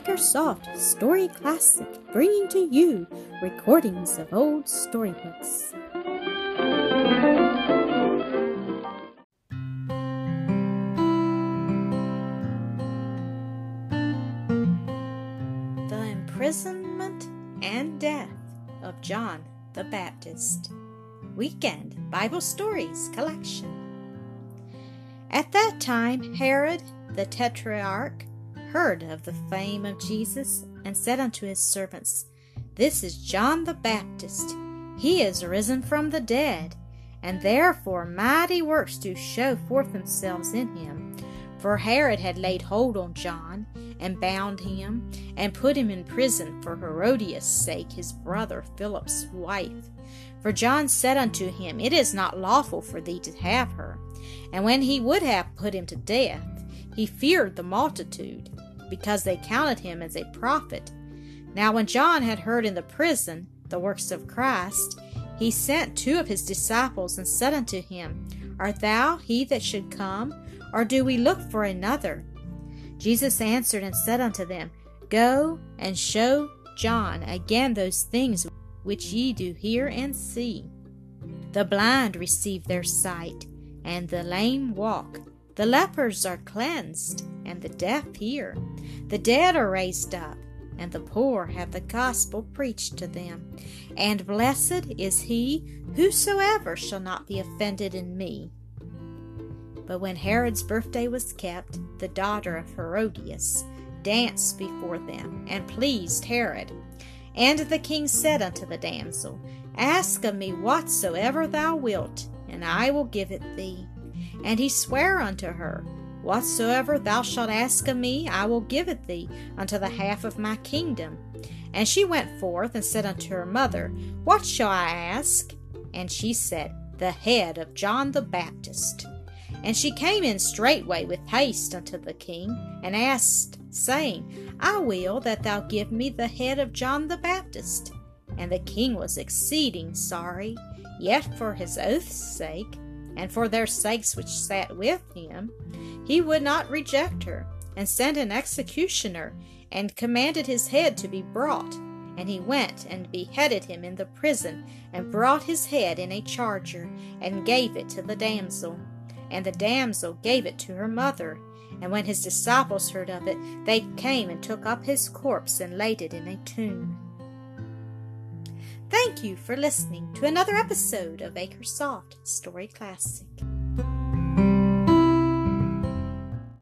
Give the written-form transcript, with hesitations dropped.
Acresoft Story Classic, bringing to you recordings of old storybooks. The Imprisonment and Death of John the Baptist, Weekend Bible Stories Collection. At that time, Herod the Tetrarch heard of the fame of Jesus, and said unto his servants, This is John the Baptist. He is risen from the dead, and therefore mighty works do show forth themselves in him. For Herod had laid hold on John, and bound him, and put him in prison for Herodias' sake, his brother Philip's wife. For John said unto him, It is not lawful for thee to have her. And when he would have put him to death, he feared the multitude, because they counted him as a prophet. Now when John had heard in the prison the works of Christ, he sent two of his disciples, and said unto him, Art thou he that should come, or do we look for another? Jesus answered and said unto them, Go and show John again those things which ye do hear and see. The blind receive their sight, and the lame walk. The lepers are cleansed, and the deaf hear. The dead are raised up, and the poor have the gospel preached to them. And blessed is he whosoever shall not be offended in me. But when Herod's birthday was kept, the daughter of Herodias danced before them, and pleased Herod. And the king said unto the damsel, Ask of me whatsoever thou wilt, and I will give it thee. And he sware unto her, Whatsoever thou shalt ask of me, I will give it thee, unto the half of my kingdom. And she went forth, and said unto her mother, What shall I ask? And she said, The head of John the Baptist. And she came in straightway with haste unto the king, and asked, saying, I will that thou give me the head of John the Baptist. And the king was exceeding sorry, yet for his oath's sake, and for their sakes which sat with him, he would not reject her, and sent an executioner, and commanded his head to be brought. And he went and beheaded him in the prison, and brought his head in a charger, and gave it to the damsel. And the damsel gave it to her mother. And when his disciples heard of it, they came and took up his corpse, and laid it in a tomb. Thank you for listening to another episode of Acresoft Story Classic.